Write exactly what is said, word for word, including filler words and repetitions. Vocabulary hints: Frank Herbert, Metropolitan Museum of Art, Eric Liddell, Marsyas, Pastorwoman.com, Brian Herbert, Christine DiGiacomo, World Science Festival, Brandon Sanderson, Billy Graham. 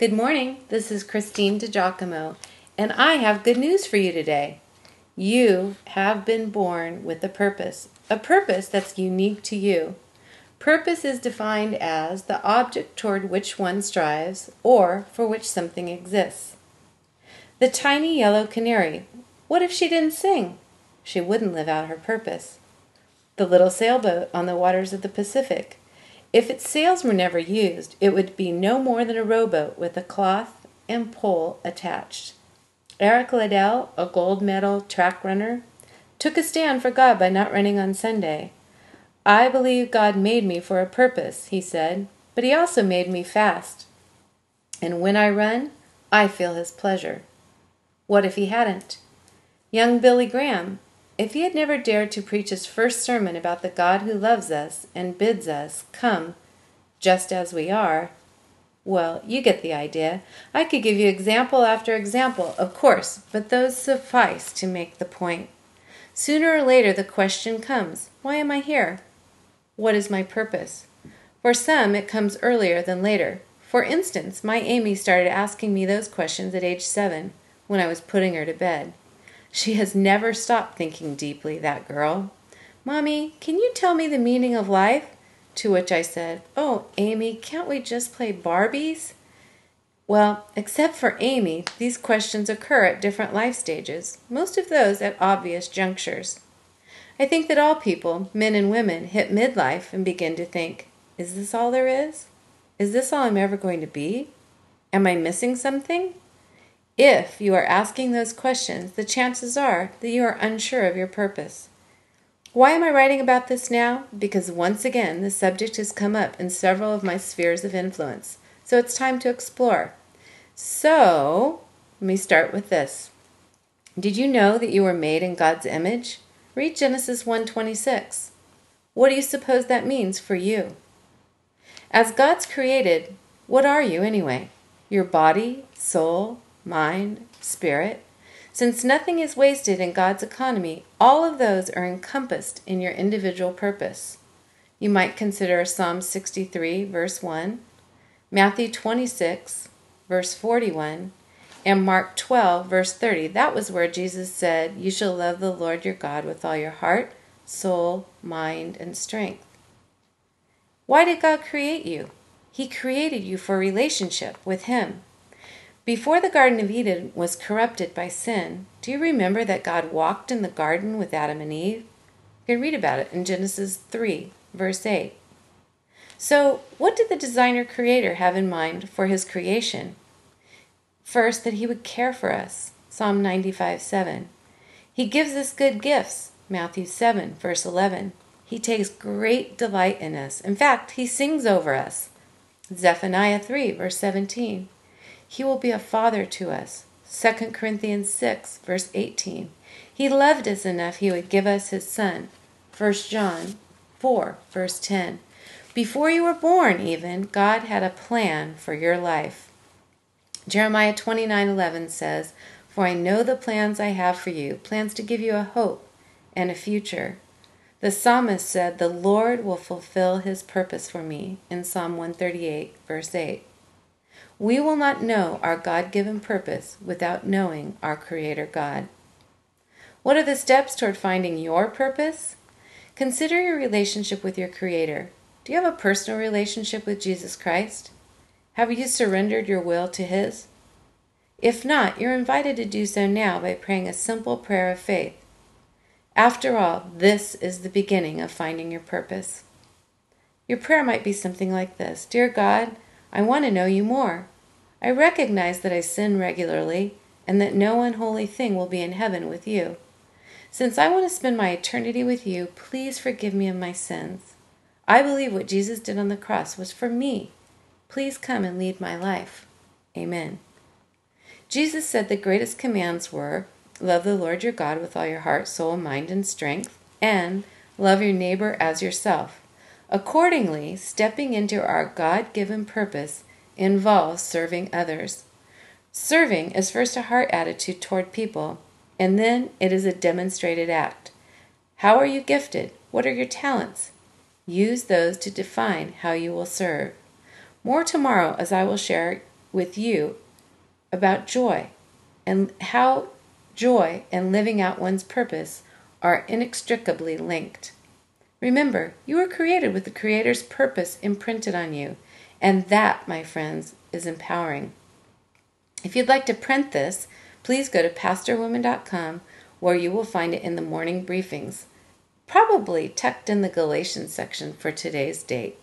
Good morning, this is Christine DiGiacomo, and I have good news for you today. You have been born with a purpose, a purpose that's unique to you. Purpose is defined as the object toward which one strives or for which something exists. The tiny yellow canary, what if she didn't sing? She wouldn't live out her purpose. The little sailboat on the waters of the Pacific, if its sails were never used, it would be no more than a rowboat with a cloth and pole attached. Eric Liddell, a gold medal track runner, took a stand for God by not running on Sunday. I believe God made me for a purpose, he said, but he also made me fast. And when I run, I feel his pleasure. What if he hadn't? Young Billy Graham, if he had never dared to preach his first sermon about the God who loves us and bids us come just as we are, well, you get the idea. I could give you example after example, of course, but those suffice to make the point. Sooner or later the question comes, why am I here? What is my purpose? For some, it comes earlier than later. For instance, my Amy started asking me those questions at age seven when I was putting her to bed. She has never stopped thinking deeply, that girl. Mommy, can you tell me the meaning of life? To which I said, oh, Amy, can't we just play Barbies? Well, except for Amy, these questions occur at different life stages, most of those at obvious junctures. I think that all people, men and women, hit midlife and begin to think, is this all there is? Is this all I'm ever going to be? Am I missing something? If you are asking those questions, the chances are that you are unsure of your purpose. Why am I writing about this now? Because once again, the subject has come up in several of my spheres of influence, so it's time to explore. So, let me start with this. Did you know that you were made in God's image? Read Genesis one twenty-six. What do you suppose that means for you? As God's created, what are you anyway? Your body, soul, mind, spirit. Since nothing is wasted in God's economy, all of those are encompassed in your individual purpose. You might consider Psalm sixty-three, verse one, Matthew twenty-six, verse forty-one, and Mark twelve, verse thirty. That was where Jesus said, you shall love the Lord your God with all your heart, soul, mind, and strength. Why did God create you? He created you for relationship with Him. Before the Garden of Eden was corrupted by sin, do you remember that God walked in the garden with Adam and Eve? You can read about it in Genesis three, verse eight. So, what did the designer creator have in mind for his creation? First, that he would care for us, Psalm ninety-five, seven. He gives us good gifts, Matthew seven, verse eleven. He takes great delight in us. In fact, he sings over us, Zephaniah three, verse seventeen. He will be a father to us, Second Corinthians six, verse eighteen. He loved us enough he would give us his son, First John four, verse ten. Before you were born even, God had a plan for your life. Jeremiah twenty-nine, eleven says, for I know the plans I have for you, plans to give you a hope and a future. The psalmist said, the Lord will fulfill his purpose for me, in Psalm one thirty-eight, verse eight. We will not know our God-given purpose without knowing our Creator God. What are the steps toward finding your purpose? Consider your relationship with your Creator. Do you have a personal relationship with Jesus Christ? Have you surrendered your will to His? If not, you're invited to do so now by praying a simple prayer of faith. After all, this is the beginning of finding your purpose. Your prayer might be something like this. Dear God, I want to know you more. I recognize that I sin regularly and that no unholy thing will be in heaven with you. Since I want to spend my eternity with you, please forgive me of my sins. I believe what Jesus did on the cross was for me. Please come and lead my life. Amen. Jesus said the greatest commands were, love the Lord your God with all your heart, soul, mind, and strength, and love your neighbor as yourself. Accordingly, stepping into our God-given purpose involves serving others. Serving is first a heart attitude toward people, and then it is a demonstrated act. How are you gifted? What are your talents? Use those to define how you will serve. More tomorrow as I will share with you about joy and how joy and living out one's purpose are inextricably linked. Remember, you were created with the Creator's purpose imprinted on you, and that, my friends, is empowering. If you'd like to print this, please go to Pastor Woman dot com, where you will find it in the morning briefings, probably tucked in the Galatians section for today's date.